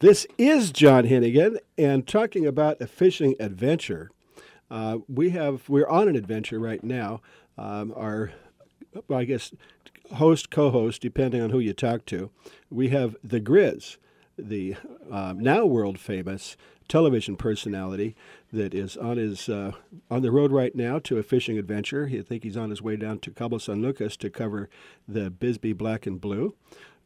This is John Hennigan, and talking about a fishing adventure, we're on an adventure right now. Host, co-host, depending on who you talk to, we have the Grizz, the now world-famous television personality that is on the road right now to a fishing adventure. I think he's on his way down to Cabo San Lucas to cover the Bisbee Black and Blue,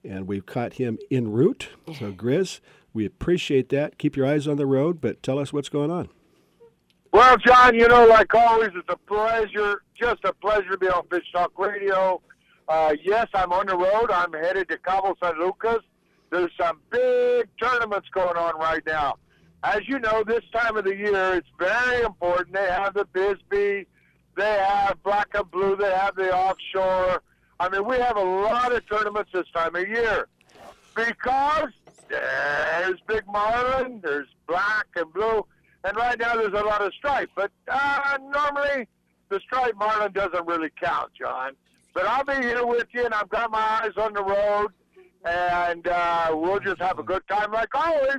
and we've caught him en route. So, Grizz, we appreciate that. Keep your eyes on the road, but tell us what's going on. Well, John, like always, it's a pleasure, just a pleasure to be on Fish Talk Radio. Yes, I'm on the road. I'm headed to Cabo San Lucas. There's some big tournaments going on right now. As you know, this time of the year, it's very important. They have the Bisbee. They have Black and Blue. They have the offshore. I mean, we have a lot of tournaments this time of year because there's big marlin, there's black and blue, and right now there's a lot of stripe. But normally the stripe marlin doesn't really count, John. But I'll be here with you, and I've got my eyes on the road, and we'll just have a good time like always.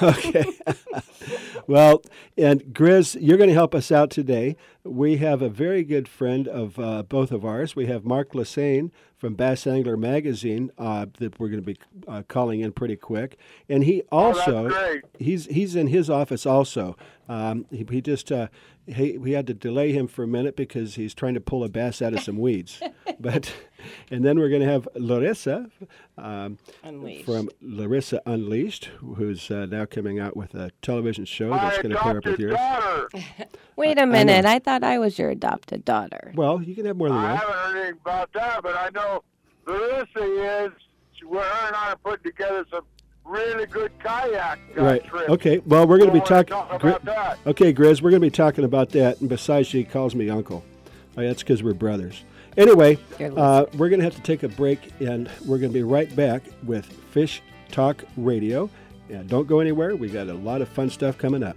Okay. Well, and Grizz, you're going to help us out today. We have a very good friend of both of ours. We have Mark Lesane from Bass Angler Magazine that we're going to be calling in pretty quick. And he also, he's in his office also. We had to delay him for a minute because he's trying to pull a bass out of some weeds. And then we're going to have Larissa from Larissa Unleashed, who's now coming out with a television show that's going to pair up with yours. Wait a minute. I thought I was your adopted daughter. Well, you can have more than that. I haven't heard anything about that, but I know Larissa her and I are putting together some really good kayak trip. Okay. Well, we're going to be talking about that. Okay, Grizz, we're going to be talking about that. And besides, she calls me uncle. That's because we're brothers. Anyway, we're going to have to take a break, and we're going to be right back with Fish Talk Radio. Yeah, don't go anywhere. We got a lot of fun stuff coming up.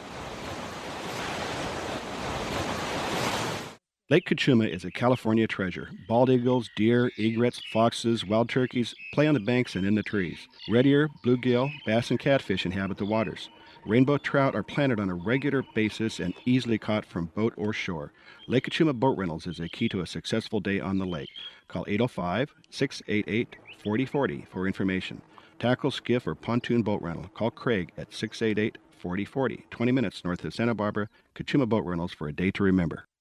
Lake Cachuma is a California treasure. Bald eagles, deer, egrets, foxes, wild turkeys play on the banks and in the trees. Red ear, bluegill, bass, and catfish inhabit the waters. Rainbow trout are planted on a regular basis and easily caught from boat or shore. Lake Cachuma Boat Rentals is a key to a successful day on the lake. Call 805-688-4040 for information. Tackle, skiff, or pontoon boat rental. Call Craig at 688-4040, 20 minutes north of Santa Barbara. Cachuma Boat Rentals for a day to remember.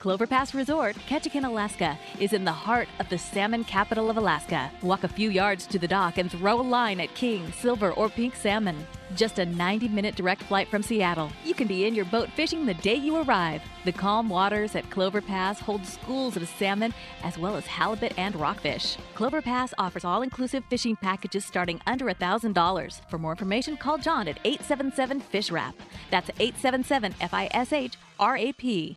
Clover Pass Resort, Ketchikan, Alaska, is in the heart of the salmon capital of Alaska. Walk a few yards to the dock and throw a line at king, silver, or pink salmon. Just a 90-minute direct flight from Seattle. You can be in your boat fishing the day you arrive. The calm waters at Clover Pass hold schools of salmon as well as halibut and rockfish. Clover Pass offers all-inclusive fishing packages starting under $1,000. For more information, call John at 877-FISH-RAP. That's 877-FISHRAP.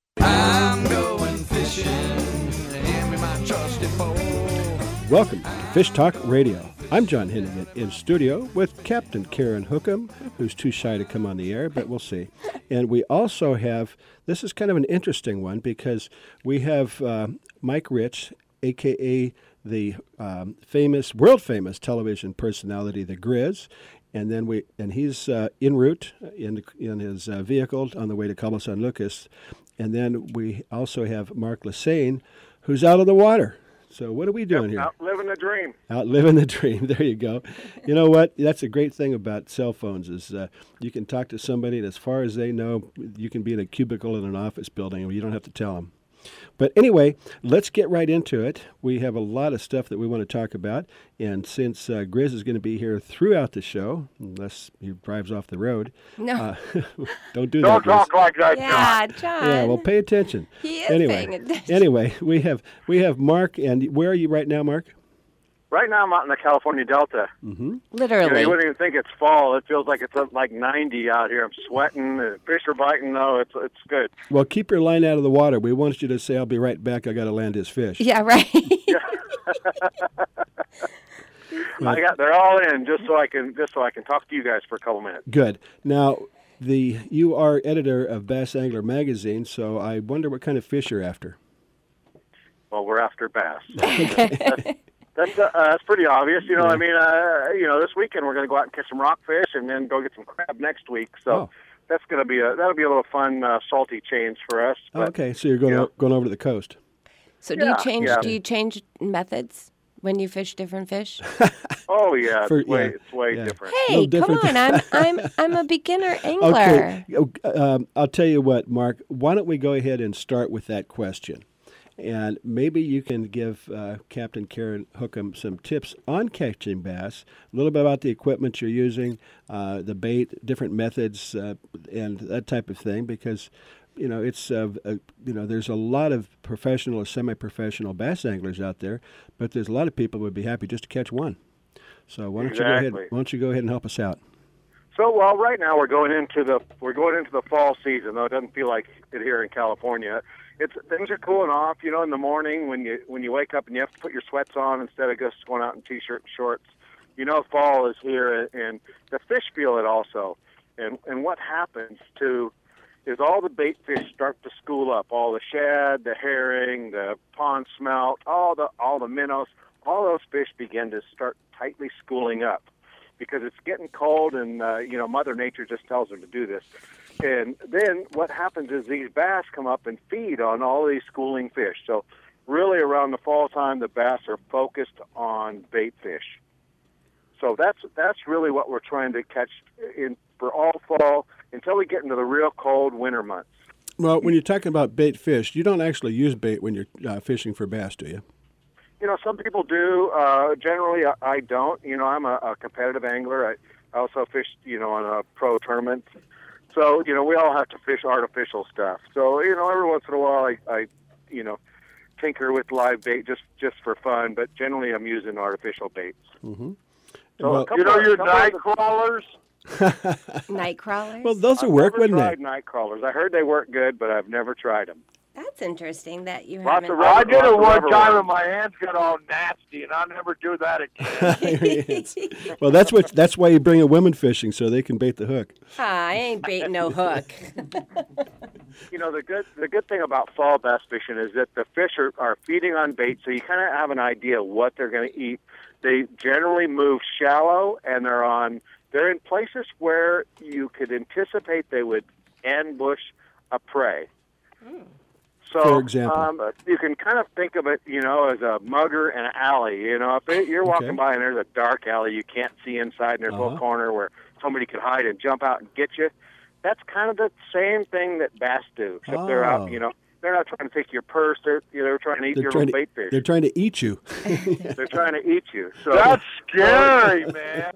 I'm going fishing, hand me my trusty pole. Welcome to Fish Talk Radio. I'm John Hennigan in studio with Captain Karen Hookham, who's too shy to come on the air, but we'll see. And we also have, this is kind of an interesting one because we have Mike Rich, a.k.a. the famous, world-famous television personality, the Grizz. And then he's en route in his vehicle on the way to Cabo San Lucas. And then we also have Mark Lesane, who's out on the water. So what are we doing here? Outliving the dream. Outliving the dream. There you go. You know what? That's a great thing about cell phones is you can talk to somebody, and as far as they know, you can be in a cubicle in an office building, and you don't have to tell them. But anyway, let's get right into it. We have a lot of stuff that we want to talk about, and since Grizz is going to be here throughout the show, unless he drives off the road, don't do that. Don't talk like that, John. Yeah, John. Yeah, well, pay attention. He is paying attention. Anyway, we have Mark, and where are you right now, Mark? Right now, I'm out in the California Delta. Mm-hmm. Literally, you wouldn't even think it's fall. It feels like it's up like 90 out here. I'm sweating. Fish are biting, though. It's good. Well, keep your line out of the water. We want you to say, "I'll be right back. I got to land this fish." Yeah, right. They're all in just so I can talk to you guys for a couple minutes. Good. Now, you are editor of Bass Angler Magazine, so I wonder what kind of fish you're after. Well, we're after bass. That's pretty obvious, you know. Yeah. I mean, this weekend we're going to go out and catch some rockfish, and then go get some crab next week. So That's going to be that'll be a little fun, salty change for us. But, okay, so you're going over to the coast. So do you change methods when you fish different fish? Oh yeah, it's way different. Hey, different come on, I'm a beginner angler. Okay, I'll tell you what, Mark. Why don't we go ahead and start with that question? And maybe you can give Captain Karen Hookham some tips on catching bass, a little bit about the equipment you're using, the bait, different methods, and that type of thing. Because, you know, it's there's a lot of professional or semi-professional bass anglers out there, but there's a lot of people who would be happy just to catch one. So why don't you go ahead? Why don't you go ahead and help us out? So, well, right now we're going into the fall season, though it doesn't feel like it here in California. Things are cooling off, you know, in the morning when you wake up and you have to put your sweats on instead of just going out in T-shirt and shorts. You know, fall is here, and the fish feel it also. And what happens, too, is all the bait fish start to school up, all the shad, the herring, the pond smelt, all the minnows, all those fish begin to start tightly schooling up because it's getting cold, and, Mother Nature just tells them to do this. And then what happens is these bass come up and feed on all these schooling fish. So really around the fall time, the bass are focused on bait fish. So that's really what we're trying to catch in for all fall until we get into the real cold winter months. Well, when you're talking about bait fish, you don't actually use bait when you're fishing for bass, do you? You know, some people do. Generally, I don't. You know, I'm a competitive angler. I also fish, you know, on a pro tournament. So, you know, we all have to fish artificial stuff. So, you know, every once in a while I tinker with live bait just for fun, but generally I'm using artificial baits. Mm-hmm. So well, your night crawlers? Night crawlers? Well, those will work, wouldn't they? I've never tried night crawlers. I heard they work good, but I've never tried them. That's interesting that you haven't. I did it one time and my hands got all nasty, and I'll never do that again. Well, that's why you bring a women fishing, so they can bait the hook. I ain't baiting no hook. You know, the good thing about fall bass fishing is that the fish are feeding on bait, so you kind of have an idea what they're going to eat. They generally move shallow, and they're in places where you could anticipate they would ambush a prey. Mm. So, for example, you can kind of think of it, you know, as a mugger and an alley. You know, if you're walking by and there's a dark alley you can't see inside, and there's a little corner where somebody could hide and jump out and get you, that's kind of the same thing that bass do, except they're out, you know. They're not trying to take your purse. They're trying to eat your little bait fish. They're trying to eat you. They're trying to eat you. So that's scary, man.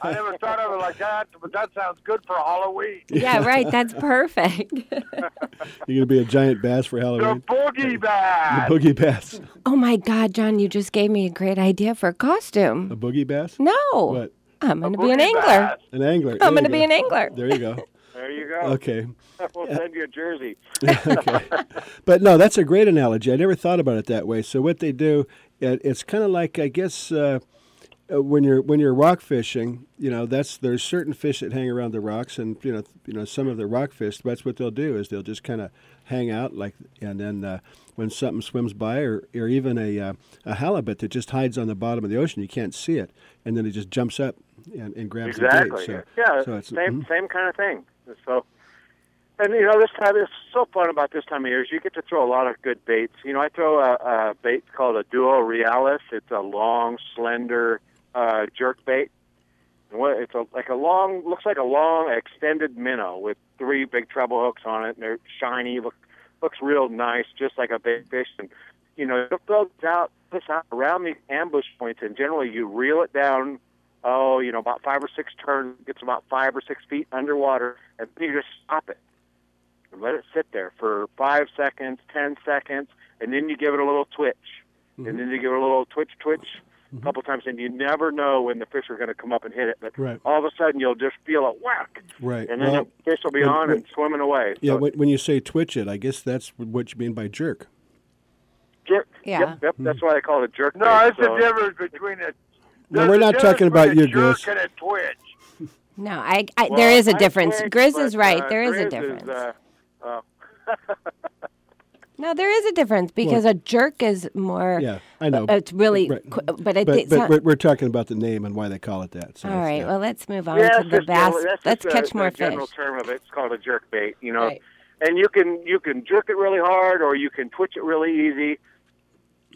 I never thought of it like that, but that sounds good for Halloween. Yeah, right. That's perfect. You're going to be a giant bass for Halloween. The boogie bass. The boogie bass. Oh, my God, John, you just gave me a great idea for a costume. A boogie bass? No. What? I'm going to be an angler. Bass. An angler. I'm going to be an angler. There you go. There you go. Okay. We'll send you a jersey. Okay. But, no, that's a great analogy. I never thought about it that way. So what they do, it's kind of like, I guess, when you're rock fishing, you know, there's certain fish that hang around the rocks, and, you know, some of the rock fish, that's what they'll do is they'll just kind of hang out, like, and then when something swims by, or even a halibut that just hides on the bottom of the ocean, you can't see it, and then it just jumps up and grabs the bait. Exactly. Yeah, so it's, same kind of thing. So, and you know, this time it's so fun about this time of year is you get to throw a lot of good baits. You know, I throw a bait called a Duo Realis. It's a long, slender jerk bait. It's looks like a long extended minnow with three big treble hooks on it, and they're shiny. Looks real nice, just like a big fish. And you know, you throw this out around these ambush points, and generally you reel it down. Oh, you know, about 5 or 6 turns, gets about 5 or 6 feet underwater, and then you just stop it and let it sit there for 5 seconds, 10 seconds, and then you give it a little twitch, and then you give it a little twitch a couple times, and you never know when the fish are going to come up and hit it, but all of a sudden you'll just feel a whack, and then the fish will be and swimming away. Yeah, so when you say twitch it, I guess that's what you mean by jerk. Jerk, yep, that's why they call it a jerk. No, it's the difference between a... No, we're not talking about you, Grizz. No, well, there is a difference. Grizz is right. There is a difference. No, there is a difference because a jerk is more. Yeah, I know. It's really. Right. But we're talking about the name and why they call it that. So all right. Well, let's move on to the bass. Let's catch more fish. General term of it's called a jerk bait. You know, and you can jerk it really hard, or you can twitch it really easy.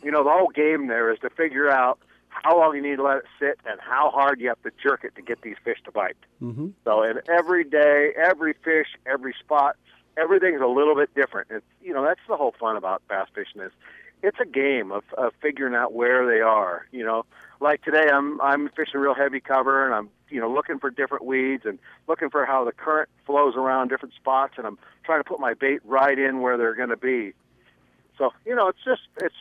You know, the whole game there is to figure out how long you need to let it sit, and how hard you have to jerk it to get these fish to bite. Mm-hmm. So, and every day, every fish, every spot, everything's a little bit different. It's, you know, that's the whole fun about bass fishing is it's a game of figuring out where they are. You know, like today, I'm fishing real heavy cover, and I'm looking for different weeds and looking for how the current flows around different spots, and I'm trying to put my bait right in where they're going to be. So, it's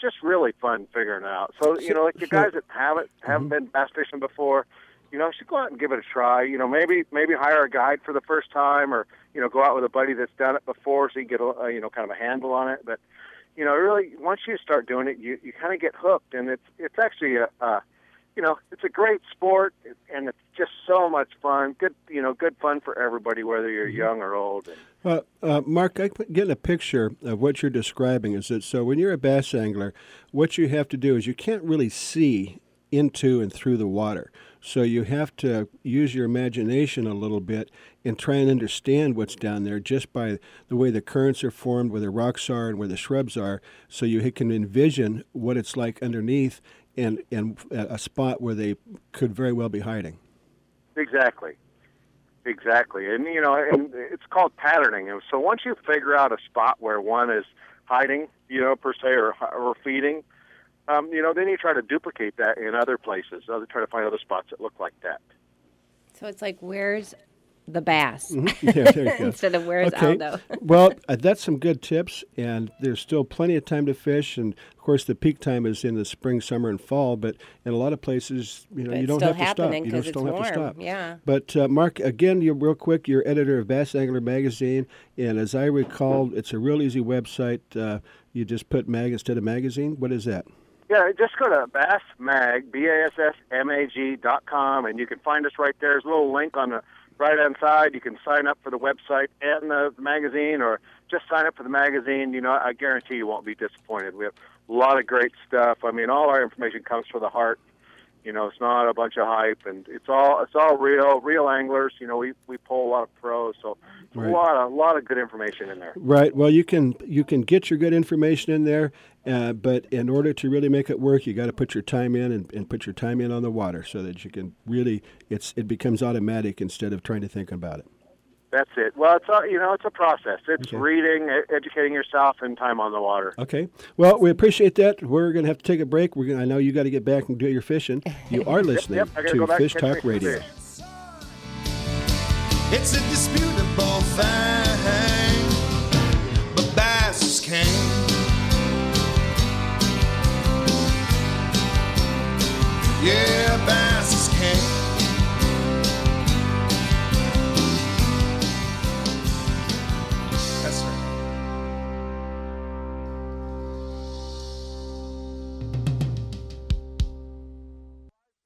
just really fun figuring it out. So, like you guys that haven't been bass fishing before, should go out and give it a try. You know, maybe hire a guide for the first time, or, go out with a buddy that's done it before so you get, kind of a handle on it. But, really, once you start doing it, you kind of get hooked. And it's actually it's a great sport, and it's just so much fun. Good fun for everybody, whether you're young or old. Well, Mark, I'm getting a picture of what you're describing. Is that so? When you're a bass angler, what you have to do is you can't really see into and through the water, so you have to use your imagination a little bit and try and understand what's down there just by the way the currents are formed, where the rocks are, and where the shrubs are, so you can envision what it's like underneath. And a spot where they could very well be hiding. Exactly. And, and it's called patterning. And so once you figure out a spot where one is hiding, per se, or feeding, then you try to duplicate that in other places. Try to find other spots that look like that. So it's like, where's the bass? Mm-hmm. Yeah, there you go. Instead of where's Aldo. Well, that's some good tips, and there's still plenty of time to fish, and of course, the peak time is in the spring, summer, and fall, but in a lot of places, you don't have to stop. You don't still have to stop. Yeah. But, Mark, again, real quick, you're editor of Bass Angler Magazine, and as I recall, it's a real easy website. You just put mag instead of magazine. What is that? Yeah, just go to bassmag.com, and you can find us right there. There's a little link on the right inside. You can sign up for the website and the magazine, or just sign up for the magazine. You know, I guarantee you won't be disappointed. We have a lot of great stuff. I mean, all our information comes from the heart. You know, it's not a bunch of hype, and it's all real anglers. You know, we poll a lot of pros, so it's right. a lot of good information in there. Right. Well, you can get your good information in there, but in order to really make it work, you got to put your time in and put your time in on the water, so that you can really it becomes automatic instead of trying to think about it. That's it. Well, it's a process. It's okay. Reading, educating yourself, and time on the water. Okay. Well, we appreciate that. We're going to have to take a break. I know you got to get back and do your fishing. You are listening to Fish Talk Radio. It's a disputable thing, but bass came. Yeah, bass came.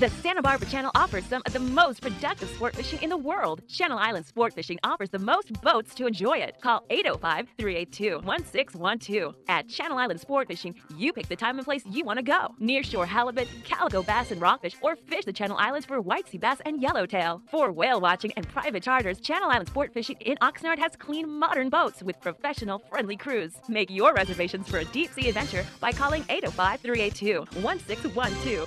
The Santa Barbara Channel offers some of the most productive sport fishing in the world. Channel Island Sport Fishing offers the most boats to enjoy it. Call 805-382-1612. At Channel Island Sport Fishing, you pick the time and place you want to go. Nearshore halibut, calico bass and rockfish, or fish the Channel Islands for white sea bass and yellowtail. For whale watching and private charters, Channel Island Sport Fishing in Oxnard has clean, modern boats with professional, friendly crews. Make your reservations for a deep-sea adventure by calling 805-382-1612.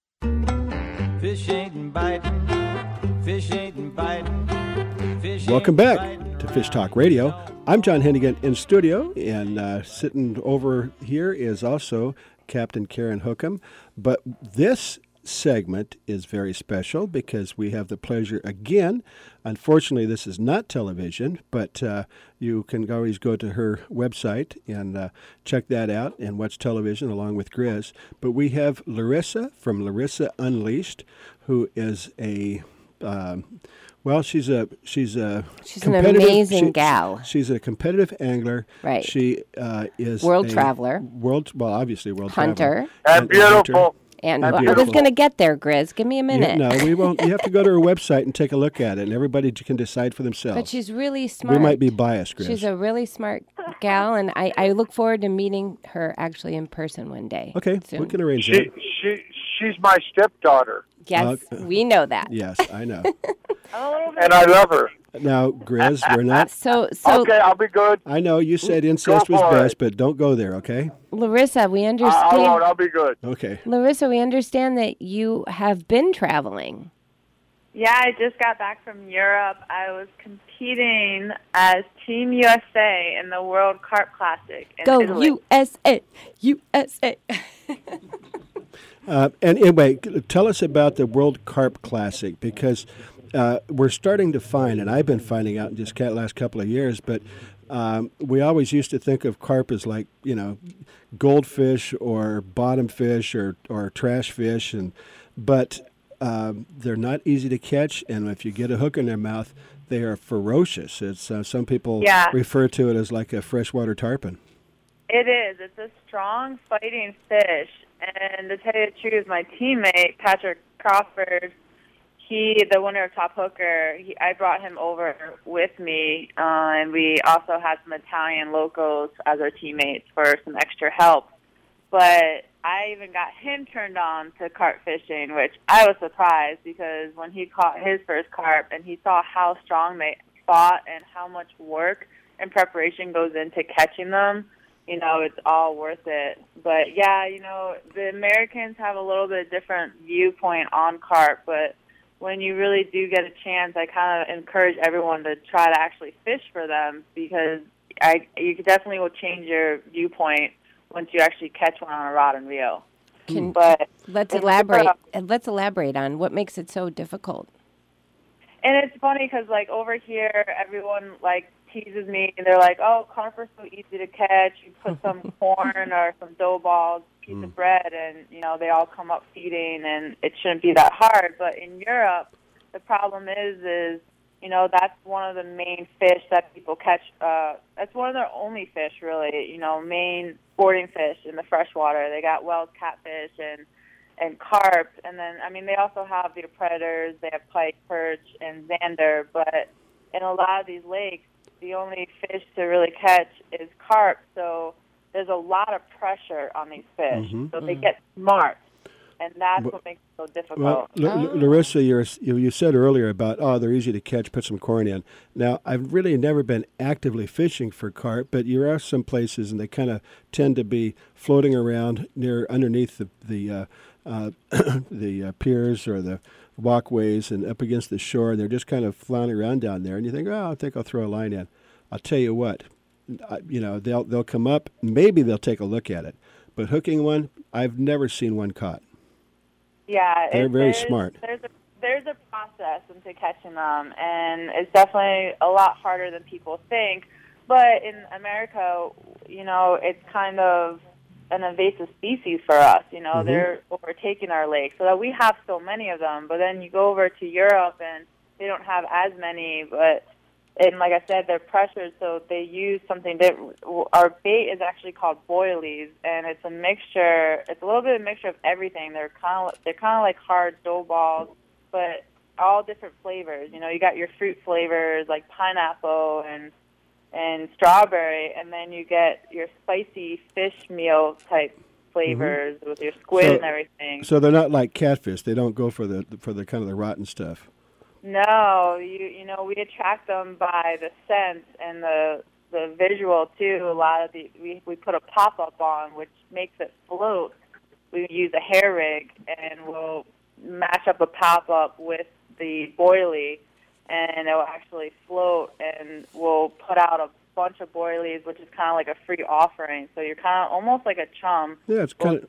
Fish ain't biting. Welcome back to Fish Talk Radio. I'm John Hennigan in studio, and sitting over here is also Captain Karen Hookham. But this segment is very special because we have the pleasure again. Unfortunately, this is not television, but you can always go to her website and check that out and watch television along with Grizz. But we have Larissa from Larissa Unleashed, who is a she's an amazing gal. She's a competitive angler. Right. She is world traveler. World hunter. That's beautiful. Hunter. And I was going to get there, Grizz. Give me a minute. No, we won't. You have to go to her website and take a look at it, and everybody can decide for themselves. But she's really smart. We might be biased, Grizz. She's a really smart gal, and I look forward to meeting her actually in person one day. Okay, soon. We can arrange that. She's my stepdaughter. Yes, we know that. Yes, I know. And I love her. Now, Grizz, we're not... Okay, I'll be good. I know, you said incest was best, but don't go there, okay? Larissa, we understand... I won't, I'll be good. Okay. Larissa, we understand that you have been traveling. Yeah, I just got back from Europe. I was competing as Team USA in the World Carp Classic in Italy. Go USA! USA! And anyway, tell us about the World Carp Classic, because... we're starting to find, and I've been finding out in just the last couple of years, but we always used to think of carp as like, you know, goldfish or bottom fish or trash fish, but they're not easy to catch, and if you get a hook in their mouth, they are ferocious. It's some people refer to it as like a freshwater tarpon. It is. It's a strong fighting fish, and to tell you the truth, my teammate, Patrick Crawford, the winner of Top Hooker, I brought him over with me, and we also had some Italian locals as our teammates for some extra help. But I even got him turned on to carp fishing, which I was surprised because when he caught his first carp and he saw how strong they fought and how much work and preparation goes into catching them, you know, it's all worth it. But, yeah, you know, the Americans have a little bit different viewpoint on carp, but when you really do get a chance, I kind of encourage everyone to try to actually fish for them because you definitely will change your viewpoint once you actually catch one on a rod and reel. Let's elaborate on what makes it so difficult. And it's funny because, like, over here, everyone, like, teases me. They're like, oh, carp are so easy to catch. You put some corn or some dough balls, piece of bread, and, you know, they all come up feeding, and it shouldn't be that hard. But in Europe, the problem is, you know, that's one of the main fish that people catch. That's one of their only fish, really, you know, main sporting fish in the freshwater. They got whales, catfish, and carp. And then, I mean, they also have their predators. They have pike, perch, and zander. But in a lot of these lakes, the only fish to really catch is carp, so there's a lot of pressure on these fish. Mm-hmm. So they get smart, and that's what makes it so difficult. Well, Larissa, you said earlier about, they're easy to catch, put some corn in. Now, I've really never been actively fishing for carp, but there are some places, and they kind of tend to be floating around underneath the piers or the walkways and up against the shore, and they're just kind of floundering around down there. And you think, I think I'll throw a line in. I'll tell you what, they'll come up. Maybe they'll take a look at it, but hooking one, I've never seen one caught. Yeah, they're very smart. There's a process into catching them, and it's definitely a lot harder than people think. But in America, you know, it's kind of an invasive species for us, you know, mm-hmm. They're overtaking our lakes, so that we have so many of them. But then you go over to Europe and they don't have as many, and like I said, they're pressured, so they use something that our bait is actually called boilies, and it's a mixture. It's a little bit of a mixture of everything. They're kind of like hard dough balls, but all different flavors. You know, you got your fruit flavors like pineapple and strawberry, and then you get your spicy fish meal type flavors mm-hmm. with your squid and everything. So they're not like catfish; they don't go for the kind of the rotten stuff. No, you know, we attract them by the scent and the visual too. A lot of we put a pop up on, which makes it float. We use a hair rig, and we'll match up a pop up with the boilie, and it will actually float, and we'll put out a bunch of boilies, which is kind of like a free offering. So you're kind of almost like a chum. Yeah, it's kind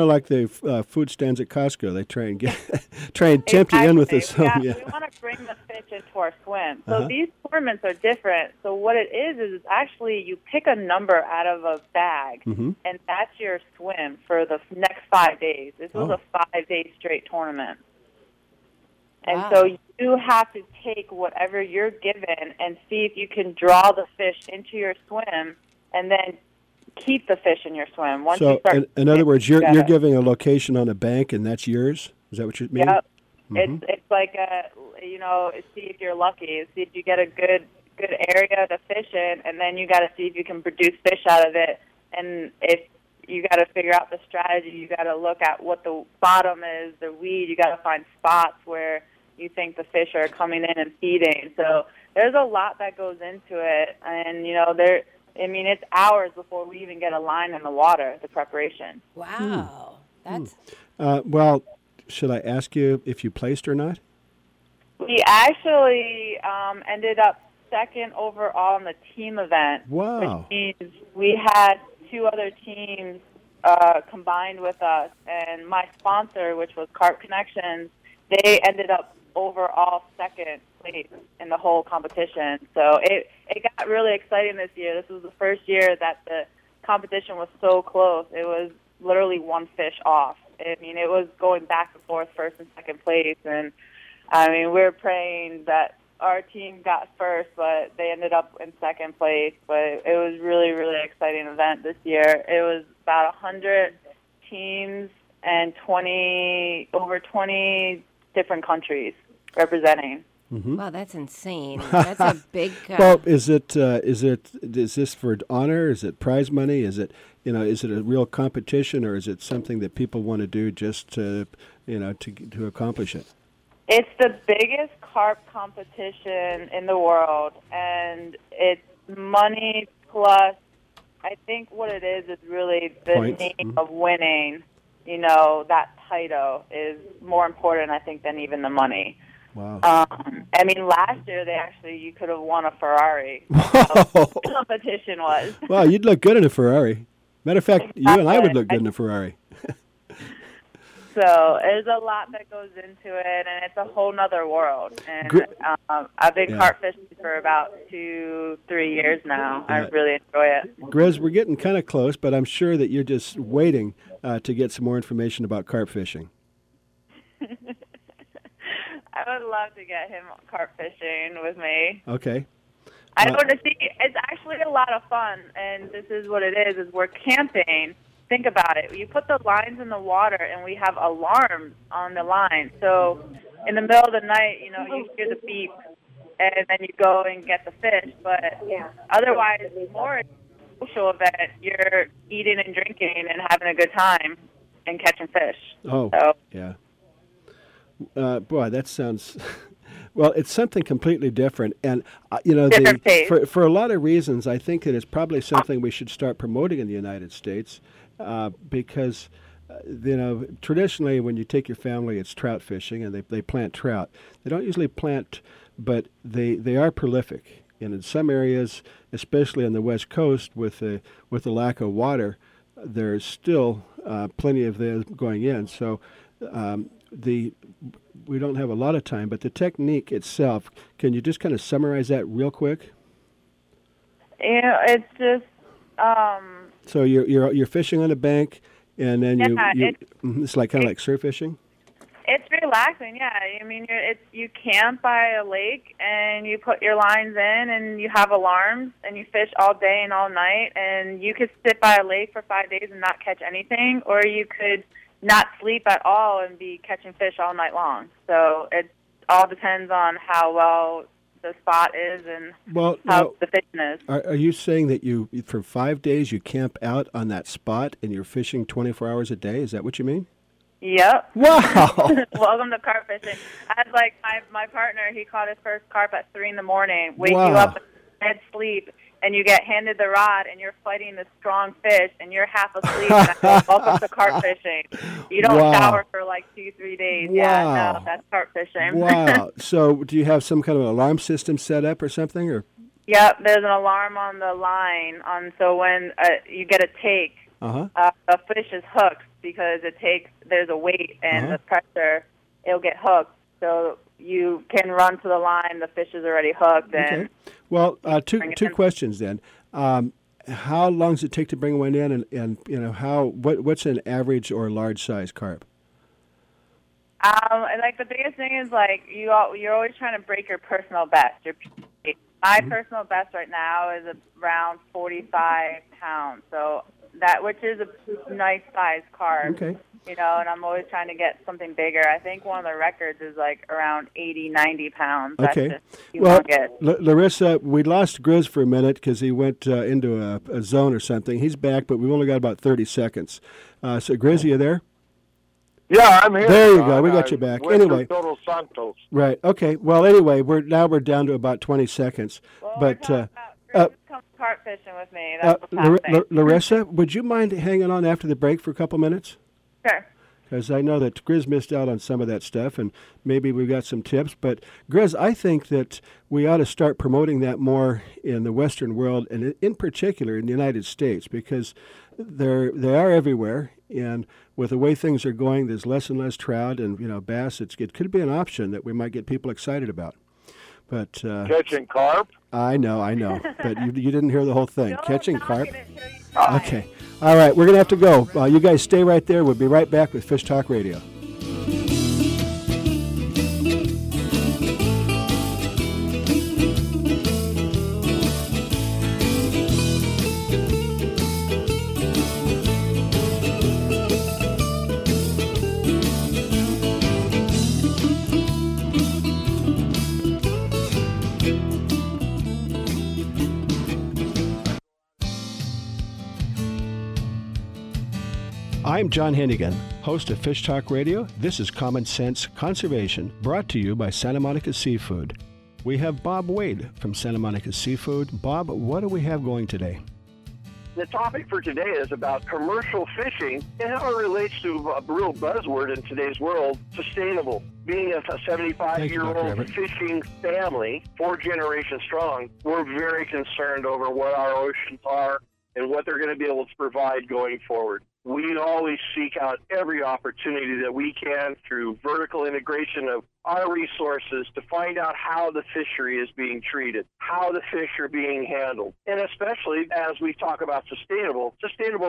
of like the food stands at Costco. They try and tempt you in with this. Yeah, we want to bring the fish into our swim. So these tournaments are different. So what it is it's actually you pick a number out of a bag, mm-hmm. and that's your swim for the next 5 days. This was a 5-day straight tournament. And so you have to take whatever you're given and see if you can draw the fish into your swim and then keep the fish in your swim. In other words, you're giving a location on a bank and that's yours? Is that what you mean? Yep. Mm-hmm. It's like, see if you're lucky. See if you get a good good area to fish in, and then you got to see if you can produce fish out of it. And if you got to figure out the strategy, you got to look at what the bottom is, the weed. You got to find spots where you think the fish are coming in and feeding. So there's a lot that goes into it, and you know there. I mean, it's hours before we even get a line in the water. The preparation. Wow, that's. Well, should I ask you if you placed or not? We actually ended up second overall in the team event. Wow. Which means we had two other teams combined with us, and my sponsor, which was Carp Connections, they ended up overall second place in the whole competition. So it got really exciting this year. This was the first year that the competition was so close. It was literally one fish off. I mean, it was going back and forth, first and second place, and I mean, we were praying that our team got first, but they ended up in second place. But it was really, really exciting event this year. It was about 100 teams and over 20 different countries representing. Mm-hmm. Wow, that's insane. That's a big. Well, is this for honor? Is it prize money? Is it is it a real competition, or is it something that people want to do just to accomplish it? It's the biggest carp competition in the world, and it's money plus, I think what it is really the points. Name mm-hmm. of winning, that title is more important, I think, than even the money. Wow. I mean, last year, you could have won a Ferrari. Whoa. The competition was. Wow, you'd look good in a Ferrari. Matter of fact, exactly. You and I would look good in a Ferrari. So there's a lot that goes into it, and it's a whole nother world. And I've been carp fishing for about 2-3 years now. Yeah. I really enjoy it. Grizz, we're getting kind of close, but I'm sure that you're just waiting to get some more information about carp fishing. I would love to get him carp fishing with me. Okay. I want to see. It's actually a lot of fun, and this is what it is we're camping. Think about it. You put the lines in the water, and we have alarms on the line. So in the middle of the night, you hear the beep, and then you go and get the fish. But otherwise, more social event, you're eating and drinking and having a good time and catching fish. Oh, so. Yeah. Boy, that sounds... Well, it's something completely different, and for a lot of reasons, I think that it's probably something we should start promoting in the United States, because traditionally when you take your family, it's trout fishing, and they plant trout. They don't usually plant, but they are prolific, and in some areas, especially on the West Coast, with the lack of water, there's still plenty of them going in. So. We don't have a lot of time, but the technique itself, can you just kind of summarize that real quick? It's just... so you're fishing on a bank, and then it's like kind of like surf fishing? It's relaxing, yeah. I mean, you camp by a lake, and you put your lines in, and you have alarms, and you fish all day and all night, and you could sit by a lake for 5 days and not catch anything, or you could... not sleep at all and be catching fish all night long. So it all depends on how well the spot is and how the fishing is. Are you saying that for 5 days you camp out on that spot and you're fishing 24 hours a day? Is that what you mean? Yep. Wow. Welcome to carp fishing. I was like, my partner, he caught his first carp at 3 a.m, wake you up in dead sleep. And you get handed the rod, and you're fighting the strong fish, and you're half asleep. And I go, welcome to carp fishing. You don't shower for like 2-3 days. Wow. Yeah, no, that's carp fishing. Wow. So do you have some kind of an alarm system set up or something? Or? Yep, there's an alarm on the line. So when you get a take, a fish is hooked because there's a weight and the pressure, it'll get hooked. So you can run to the line. The fish is already hooked. And well, two questions then. How long does it take to bring one in, and what's an average or large size carp? The biggest thing is you're always trying to break your personal best. My personal best right now is around 45 pounds. So that, which is a nice size carp. Okay. you know, and I'm always trying to get something bigger. I think one of the records is like around 80, 90 pounds. Okay. That's just humongous. Well, Larissa, we lost Grizz for a minute because he went into a zone or something. He's back, but we've only got about 30 seconds. So, Grizz, are you there? Yeah, I'm here. There you go. We got you back. Anyway. Total Santos. Right. Okay. Well, anyway, we're down to about 20 seconds. Well, but come carp fishing with me. That's Larissa, would you mind hanging on after the break for a couple minutes? Sure. Because I know that Grizz missed out on some of that stuff, and maybe we've got some tips. But, Grizz, I think that we ought to start promoting that more in the Western world, and in particular in the United States, because they are everywhere. And with the way things are going, there's less and less trout, and bass. It could be an option that we might get people excited about. But catching carp. I know, but you didn't hear the whole thing. No, catching carp. Okay, all right, we're gonna have to go. You guys stay right there. We'll be right back with Fish Talk Radio. I'm John Hennigan, host of Fish Talk Radio. This is Common Sense Conservation, brought to you by Santa Monica Seafood. We have Bob Wade from Santa Monica Seafood. Bob, what do we have going today? The topic for today is about commercial fishing and how it relates to a real buzzword in today's world, sustainable. Being a 75-year-old fishing family, 4 generations strong, we're very concerned over what our oceans are and what they're going to be able to provide going forward. We always seek out every opportunity that we can through vertical integration of our resources to find out how the fishery is being treated, how the fish are being handled. And especially as we talk about sustainable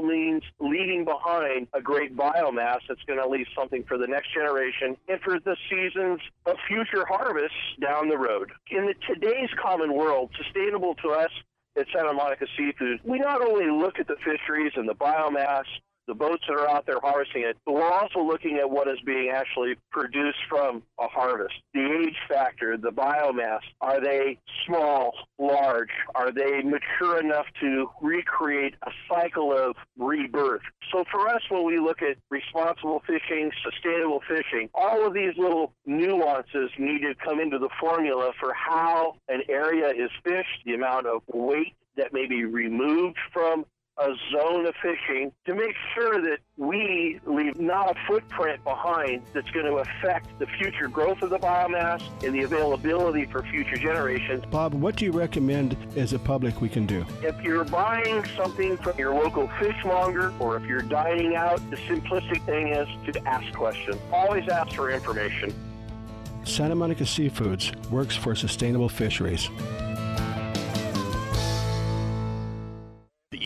means leaving behind a great biomass that's going to leave something for the next generation and for the seasons of future harvests down the road. In today's common world, sustainable to us at Santa Monica Seafood, we not only look at the fisheries and the biomass, the boats that are out there harvesting it, but we're also looking at what is being actually produced from a harvest. The age factor, the biomass, are they small, large? Are they mature enough to recreate a cycle of rebirth? So for us, when we look at responsible fishing, sustainable fishing, all of these little nuances need to come into the formula for how an area is fished, the amount of weight that may be removed from a zone of fishing to make sure that we leave not a footprint behind that's going to affect the future growth of the biomass and the availability for future generations. Bob, what do you recommend as a public we can do? If you're buying something from your local fishmonger or if you're dining out, the simplistic thing is to ask questions. Always ask for information. Santa Monica Seafoods works for sustainable fisheries. The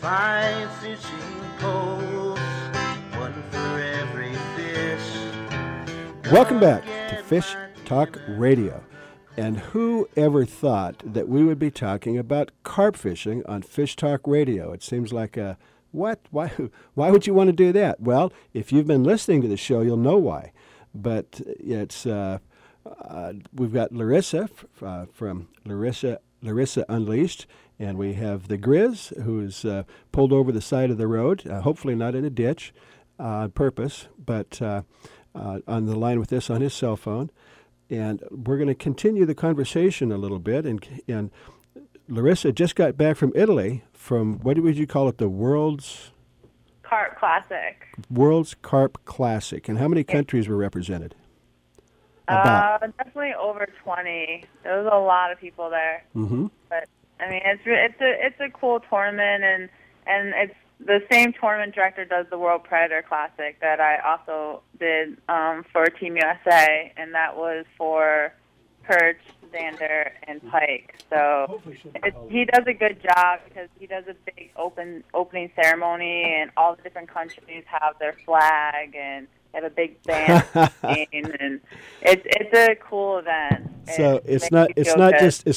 5 fishing poles, one for every fish. Welcome back to Fish Talk Radio. And who ever thought that we would be talking about carp fishing on Fish Talk Radio? It seems like a what? Why would you want to do that? Well, if you've been listening to the show, you'll know why. But it's we've got Larissa from Larissa Unleashed. And we have the Grizz, who is pulled over the side of the road, hopefully not in a ditch. purpose, but on the line with us on his cell phone. And we're going to continue the conversation a little bit. And Larissa just got back from Italy from, what would you call it, the World's? Carp Classic. World's Carp Classic. And how many countries were represented? Definitely over 20. There was a lot of people there. Mm-hmm. But, I mean, it's a cool tournament, and it's the same tournament director does the World Predator Classic that I also did for Team USA, and that was for perch, zander, and pike. So he does a good job because he does a big opening ceremony, and all the different countries have their flag and have a big band. And it's a cool event. So it's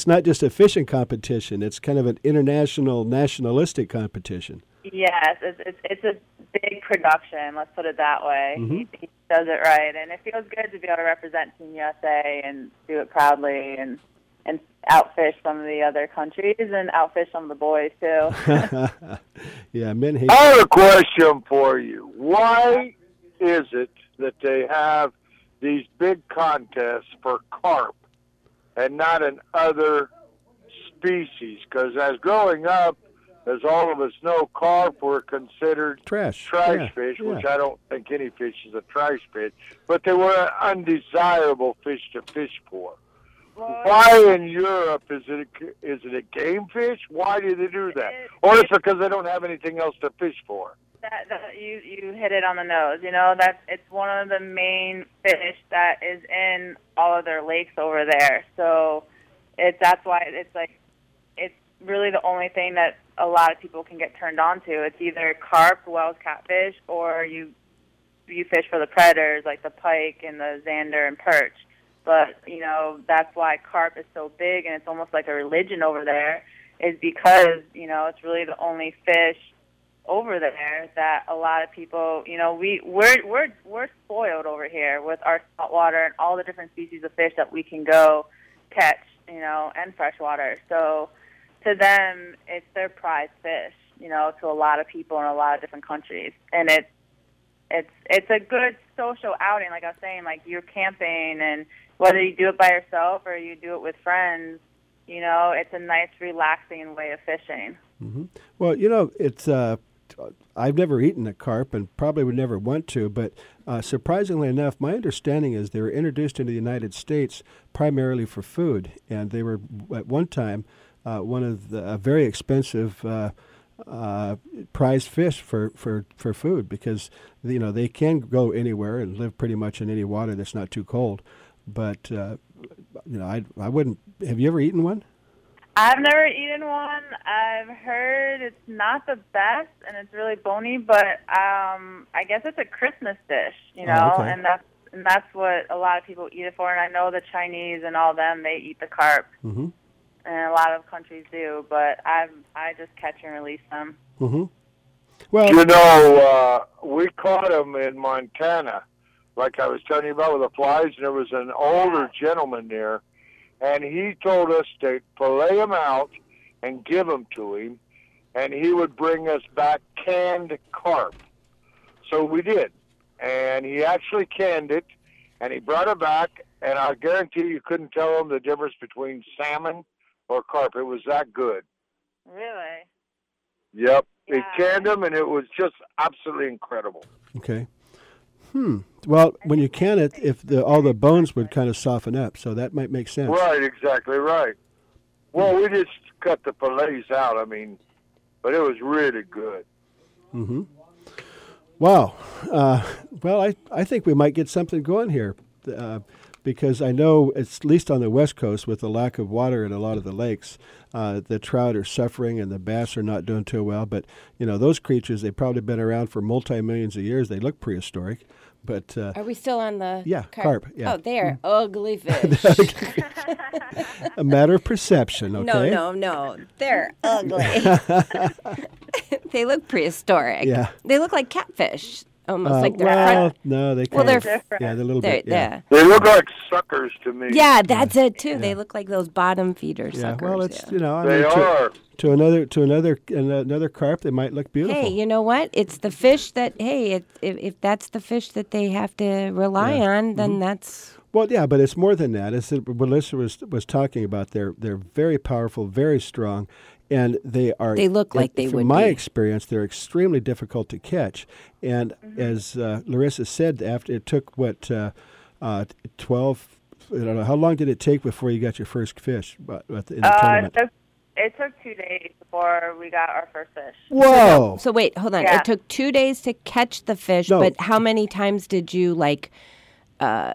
not just a fishing competition. It's kind of an international, nationalistic competition. Yes, it's a big production. Let's put it that way. Mm-hmm. He does it right, and it feels good to be able to represent Team USA and do it proudly, and outfish some of the other countries and outfish some of the boys too. Yeah, men hate. I have a question for you. Why is it that they have these big contests for carp and not in other species? Because as growing up, as all of us know, carp were considered trash fish, which I don't think any fish is a trash fish, but they were an undesirable fish to fish for. Well, why in Europe is it a game fish? Why do they do that? Or is it because they don't have anything else to fish for? You hit it on the nose. You know, it's one of the main fish that is in all of their lakes over there. So that's why it's like, it's really the only thing that a lot of people can get turned on to. It's either carp, Wells catfish, or you fish for the predators like the pike and the zander and perch. But, you know, that's why carp is so big, and it's almost like a religion over there, is because, you know, it's really the only fish over there that a lot of people, you know, we're spoiled over here with our saltwater and all the different species of fish that we can go catch, you know, and freshwater. So to them, it's their prized fish, you know, to a lot of people in a lot of different countries. And it's a good social outing, like I was saying, like you're camping, and whether you do it by yourself or you do it with friends, you know, it's a nice relaxing way of fishing. Mm-hmm. Well, you know, it's I've never eaten a carp and probably would never want to, but surprisingly enough, my understanding is they were introduced into the United States primarily for food, and they were at one time one of the very expensive prized fish for food, because, you know, they can go anywhere and live pretty much in any water that's not too cold. But you know, I wouldn't. Have you ever eaten one? I've never eaten one. I've heard it's not the best, and it's really bony, but I guess it's a Christmas dish, you know, oh, okay. and that's what a lot of people eat it for. And I know the Chinese and all them, they eat the carp, mm-hmm. and a lot of countries do, but I just catch and release them. Mm-hmm. Well, you know, we caught them in Montana, like I was telling you about, with the flies, and there was an older gentleman there. And he told us to fillet them out and give them to him, and he would bring us back canned carp. So we did. And he actually canned it, and he brought it back, and I guarantee you couldn't tell him the difference between salmon or carp. It was that good. Really? Yep. Yeah. He canned them, and it was just absolutely incredible. Okay. Well, when you can it, all the bones would kind of soften up, so that might make sense. Right, exactly right. Well, we just cut the fillets out, I mean, but it was really good. Mm-hmm. Wow. Well, I think we might get something going here, because I know, at least on the West Coast, with the lack of water in a lot of the lakes, the trout are suffering and the bass are not doing too well. But, you know, those creatures, they've probably been around for multi-millions of years. They look prehistoric. But are we still on the carp? Yeah. Oh, they are ugly fish. A matter of perception, okay? No. They're ugly. They look prehistoric. Yeah. They look like catfish. almost like their front. No, they kind of, they're a little bit. Yeah. They look like suckers to me. Yeah, that's it too. Yeah. They look like those bottom feeder suckers. Well, it's you know, I mean, to another carp, they might look beautiful. Hey, you know what? It's the fish that if that's the fish that they have to rely on, then that's. Well, yeah, but it's more than that. It's that what Larissa was talking about. They're very powerful, very strong. And they are. They look like they would be. From my experience, they're extremely difficult to catch. And as Larissa said, after it took 12. I don't know how long did it take before you got your first fish in the tournament. It took 2 days before we got our first fish. Whoa! So wait, hold on. Yeah. It took 2 days to catch the fish. No. But how many times did you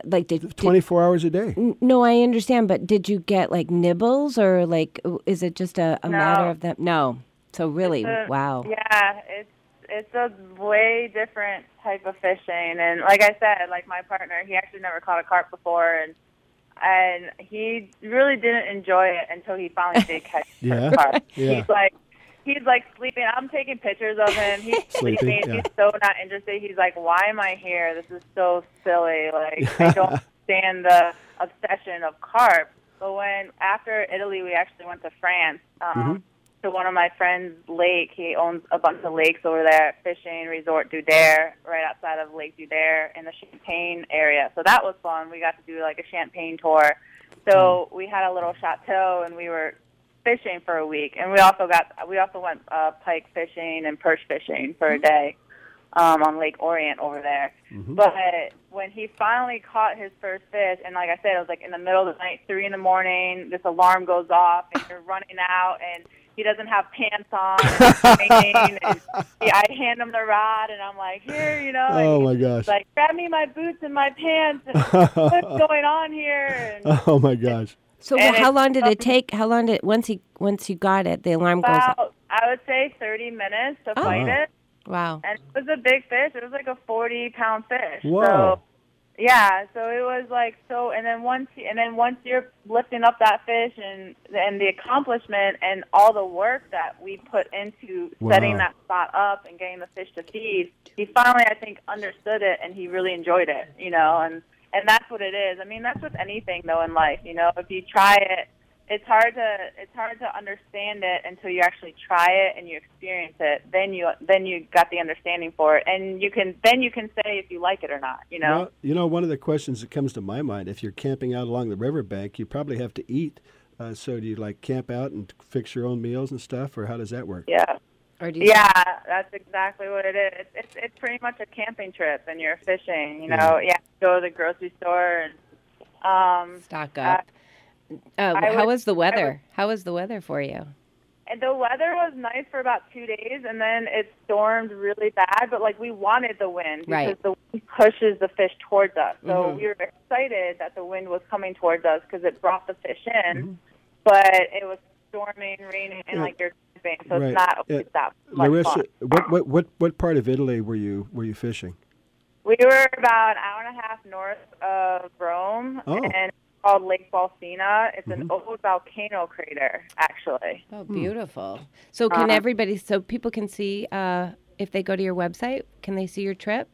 did 24 hours a day? No, I understand, but did you get nibbles or is it just a matter of them? No. So really, wow. Yeah, it's a way different type of fishing, and like I said, my partner, he actually never caught a carp before, and he really didn't enjoy it until he finally did catch a carp. Yeah. He's sleeping. I'm taking pictures of him. He's sleeping. Yeah. He's so not interested. He's like, why am I here? This is so silly. I don't understand the obsession of carp. But after Italy, we actually went to France to one of my friend's lake. He owns a bunch of lakes over there, fishing resort Dudaire, right outside of Lake Dudaire in the Champagne area. So that was fun. We got to do a Champagne tour. So we had a little chateau, and we were fishing for a week, and we also went pike fishing and perch fishing for a day on Lake Orient over there. But when he finally caught his first fish, and like I said, it was in the middle of the night, 3 a.m. This alarm goes off, and you're running out, and he doesn't have pants on. I hand him the rod, and I'm like, here, Oh my gosh! Grab me my boots and my pants. And what's going on here? And, oh my gosh! So how long did it take? How long did once you got it, the alarm goes off? I would say 30 minutes to fight it. Wow. And it was a big fish. It was a 40-pound fish. Wow. So, yeah. So it was once you're lifting up that fish and the accomplishment and all the work that we put into setting that spot up and getting the fish to feed, he finally, I think, understood it, and he really enjoyed it, And that's what it is. I mean, that's with anything though in life. If you try it, it's hard to understand it until you actually try it and you experience it. Then you got the understanding for it, and you can say if you like it or not. Well, one of the questions that comes to my mind: if you're camping out along the riverbank, you probably have to eat. So do you camp out and fix your own meals and stuff, or how does that work? Yeah. That's exactly what it is. It's pretty much a camping trip, and you're fishing. Go to the grocery store and stock up. How was the weather for you? And the weather was nice for about 2 days, and then it stormed really bad. But we wanted the wind because the wind pushes the fish towards us. So we were excited that the wind was coming towards us because it brought the fish in. But it was storming, raining, and you're. So it's not that much fun. What part of Italy were you fishing? We were about an hour and a half north of Rome, and it's called Lake Bolsena. It's an old volcano crater, actually. Oh, beautiful! So can everybody? So people can see if they go to your website, can they see your trip?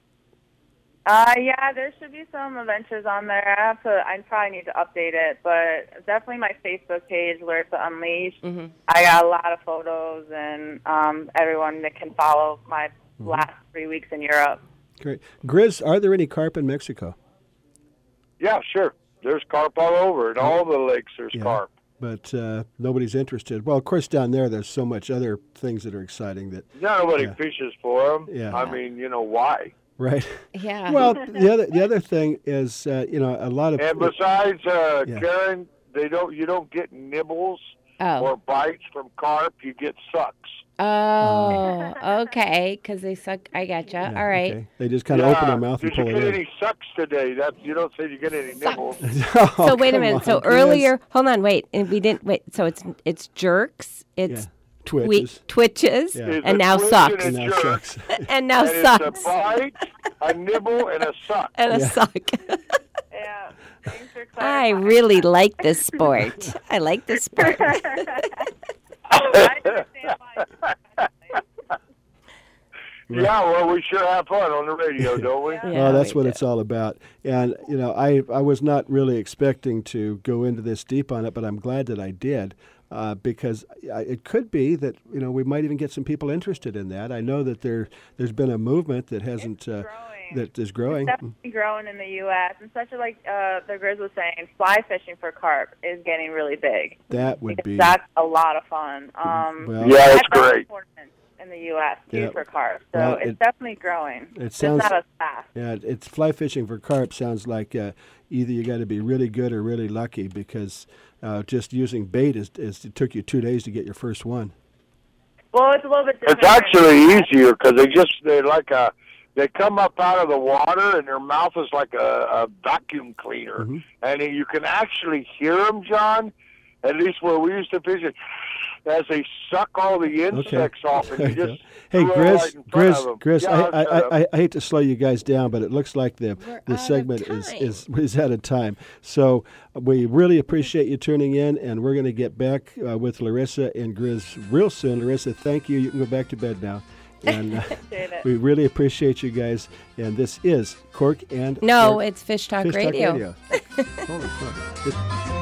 There should be some adventures on there. I probably need to update it, but definitely my Facebook page, Larissa Unleashed. I got a lot of photos, and everyone that can follow my last 3 weeks in Europe. Great. Grizz, are there any carp in Mexico? Yeah, sure. There's carp all over. In all the lakes, there's carp. But nobody's interested. Well, of course, down there, there's so much other things that are exciting that nobody fishes for them. Yeah. I mean, why? Right. Yeah. Well, the other thing is, a lot of. And besides, Karen, you don't get nibbles or bites from carp. You get sucks. Oh, okay. Because they suck. I gotcha. Yeah, all right. Okay. They just kind of open their mouth and pull it in. Did you get any sucks today? You don't say you get any nibbles. So wait a minute. So it's jerks. It's. Yeah. Twitches, yeah. And now sucks. And now sucks. It's a bite, a nibble, and a suck. Yeah. I really like this sport. I understand why. Right. Yeah, well, we sure have fun on the radio, don't we? Yeah, well, that's we what do. It's all about. And, you know, I was not really expecting to go into this deep on it, but I'm glad that I did. Because it could be that, you know, we might even get some people interested in that. I know that there's been a movement that hasn't that is growing. It's definitely growing in the U.S. And such a, like the Grizz was saying, fly fishing for carp is getting really big. That would be that's a lot of fun. Well, yeah, it's great. In the U.S. too for carp, so well, it's definitely growing. It sounds not as fast. Yeah, it's fly fishing for carp sounds like either you got to be really good or really lucky because just using bait is it took you 2 days to get your first one. Well, it's a little bit different. It's actually easier because they come up out of the water and their mouth is like a vacuum cleaner, mm-hmm. and you can actually hear them, John. At least where we used to fish it. As they suck all the insects off, and you just hey, Grizz, yeah, I hate to slow you guys down, but it looks like the segment is out of time. So we really appreciate you tuning in, and we're going to get back with Larissa and Grizz real soon. Larissa, thank you. You can go back to bed now. And we really appreciate you guys. And this is Cork and it's Fish Talk Radio. Holy fuck.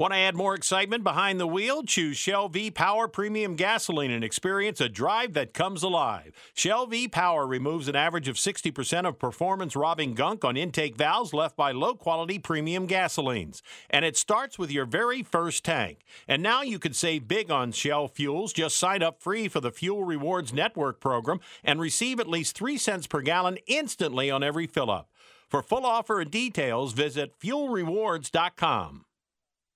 Want to add more excitement behind the wheel? Choose Shell V-Power Premium Gasoline and experience a drive that comes alive. Shell V-Power removes an average of 60% of performance-robbing gunk on intake valves left by low-quality premium gasolines. And it starts with your very first tank. And now you can save big on Shell fuels. Just sign up free for the Fuel Rewards Network program and receive at least 3 cents per gallon instantly on every fill-up. For full offer and details, visit fuelrewards.com.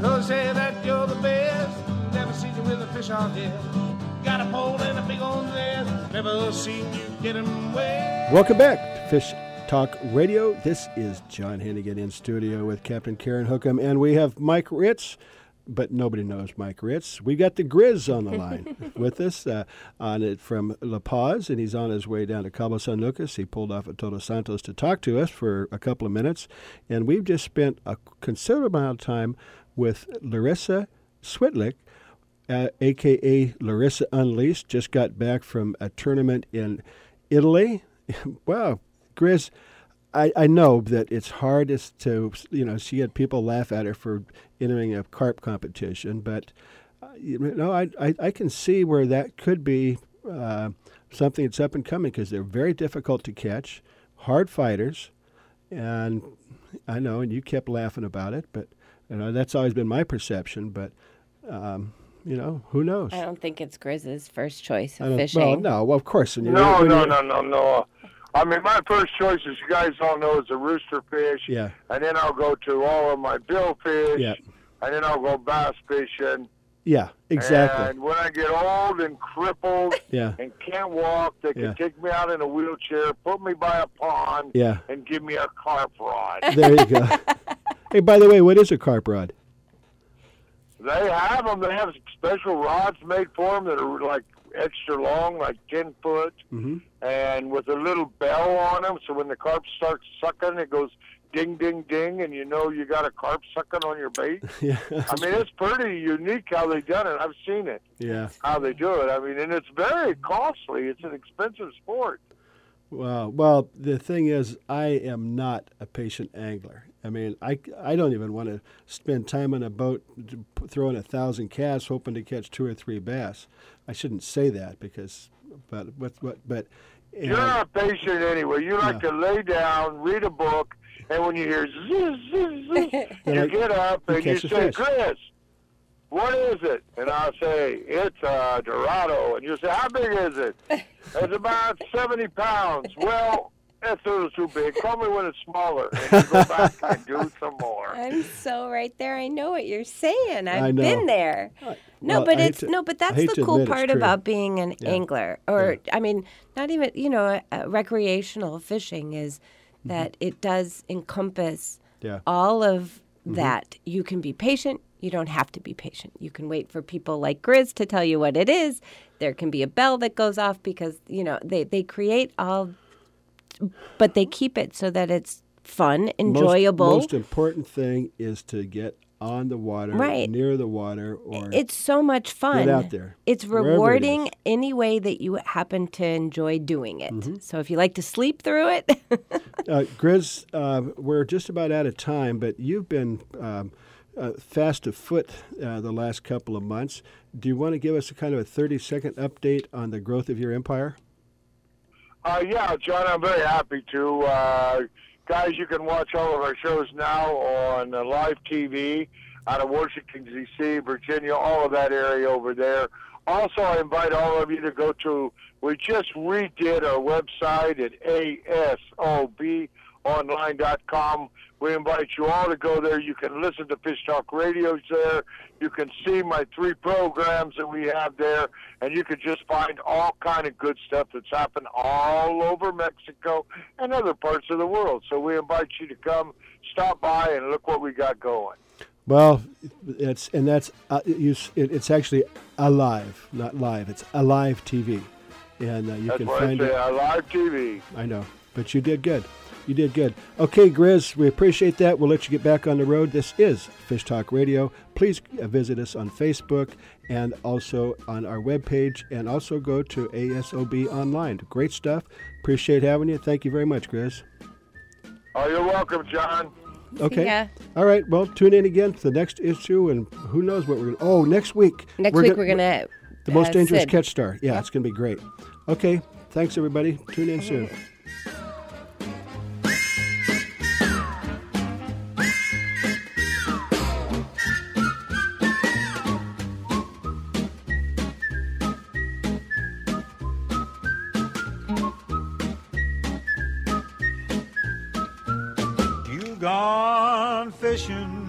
Lord, say that you're the best. Never seen you with a fish on here. Got a pole and a big on there. Never seen you get him wet. Welcome back to Fish Talk Radio. This is John Hennigan in studio with Captain Karen Hookham, and we have Mike Rich. but nobody knows Mike Rich. We've got the Grizz on the line with us on it from La Paz, and he's on his way down to Cabo San Lucas. He pulled off at Todos Santos to talk to us for a couple of minutes, and we've just spent a considerable amount of time with Larissa Switlik, a.k.a. Larissa Unleashed, just got back from a tournament in Italy. Wow, Grizz, I know that it's hardest to, you know, she had people laugh at her for entering a carp competition, but, you know, I can see where that could be something that's up and coming because they're very difficult to catch, hard fighters, and I know, and you kept laughing about it, but, you know, that's always been my perception, but, you know, who knows? I don't think it's Grizz's first choice of fishing. Well, no, well, of course. And no. I mean, my first choice, as you guys all know, is a rooster fish. Yeah. And then I'll go to all of my billfish. Yeah. And then I'll go bass fishing. Yeah, exactly. And when I get old and crippled and can't walk, they can take me out in a wheelchair, put me by a pond, and give me a carp rod. There you go. Hey, by the way, what is a carp rod? They have them. They have special rods made for them that are like extra long, like 10 foot, and with a little bell on them. So when the carp starts sucking, it goes ding, ding, ding, and you know you got a carp sucking on your bait. I mean, it's pretty unique how they've done it. I've seen it, how they do it. I mean, and it's very costly. It's an expensive sport. Well, the thing is, I am not a patient angler. I mean, I don't even want to spend time on a boat throwing 1,000 casts hoping to catch 2 or 3 bass. I shouldn't say that because, but you're not patient anyway. You like to lay down, read a book, and when you hear zzz, zzz, zzz, you get up and you say, Chris, what is it? And I'll say, it's a Dorado. And you'll say, how big is it? It's about 70 pounds. Well, that's a little too big. Call me when it's smaller. And you go back and do some more. I'm so right there. I know what you're saying. I've been there. No, well, but that's the cool part about being an angler. Or, I mean, not even, you know, recreational fishing is that it does encompass all of that. You can be patient. You don't have to be patient. You can wait for people like Grizz to tell you what it is. There can be a bell that goes off because, you know, they create all, but they keep it so that it's fun, enjoyable. Most important thing is to get on the water, near the water. Or it's so much fun. Get out there. It's rewarding any way that you happen to enjoy doing it. So if you like to sleep through it. Grizz, we're just about out of time, but you've been fast afoot the last couple of months. Do you want to give us a kind of a 30-second update on the growth of your empire? Yeah, John, I'm very happy to. Guys, you can watch all of our shows now on live TV out of Washington, D.C., Virginia, all of that area over there. Also, I invite all of you to go to, we just redid our website at asobonline.com. We invite you all to go there. You can listen to Fish Talk Radios there. You can see my 3 programs that we have there, and you can just find all kind of good stuff that's happened all over Mexico and other parts of the world. So we invite you to come, stop by, and look what we got going. Well, it's actually alive, not live. It's Alive TV, and you can find it. Alive TV. I know, but you did good. You did good. Okay, Grizz, we appreciate that. We'll let you get back on the road. This is Fish Talk Radio. Please visit us on Facebook and also on our webpage, and also go to ASOB Online. Great stuff. Appreciate having you. Thank you very much, Grizz. Oh, you're welcome, John. Okay. Yeah. All right. Well, tune in again to the next issue, and who knows what we're going to... Oh, next week. Next week we're going to... The Most Dangerous Catch Star. Yeah, it's going to be great. Okay. Thanks, everybody. Tune in soon. Fishing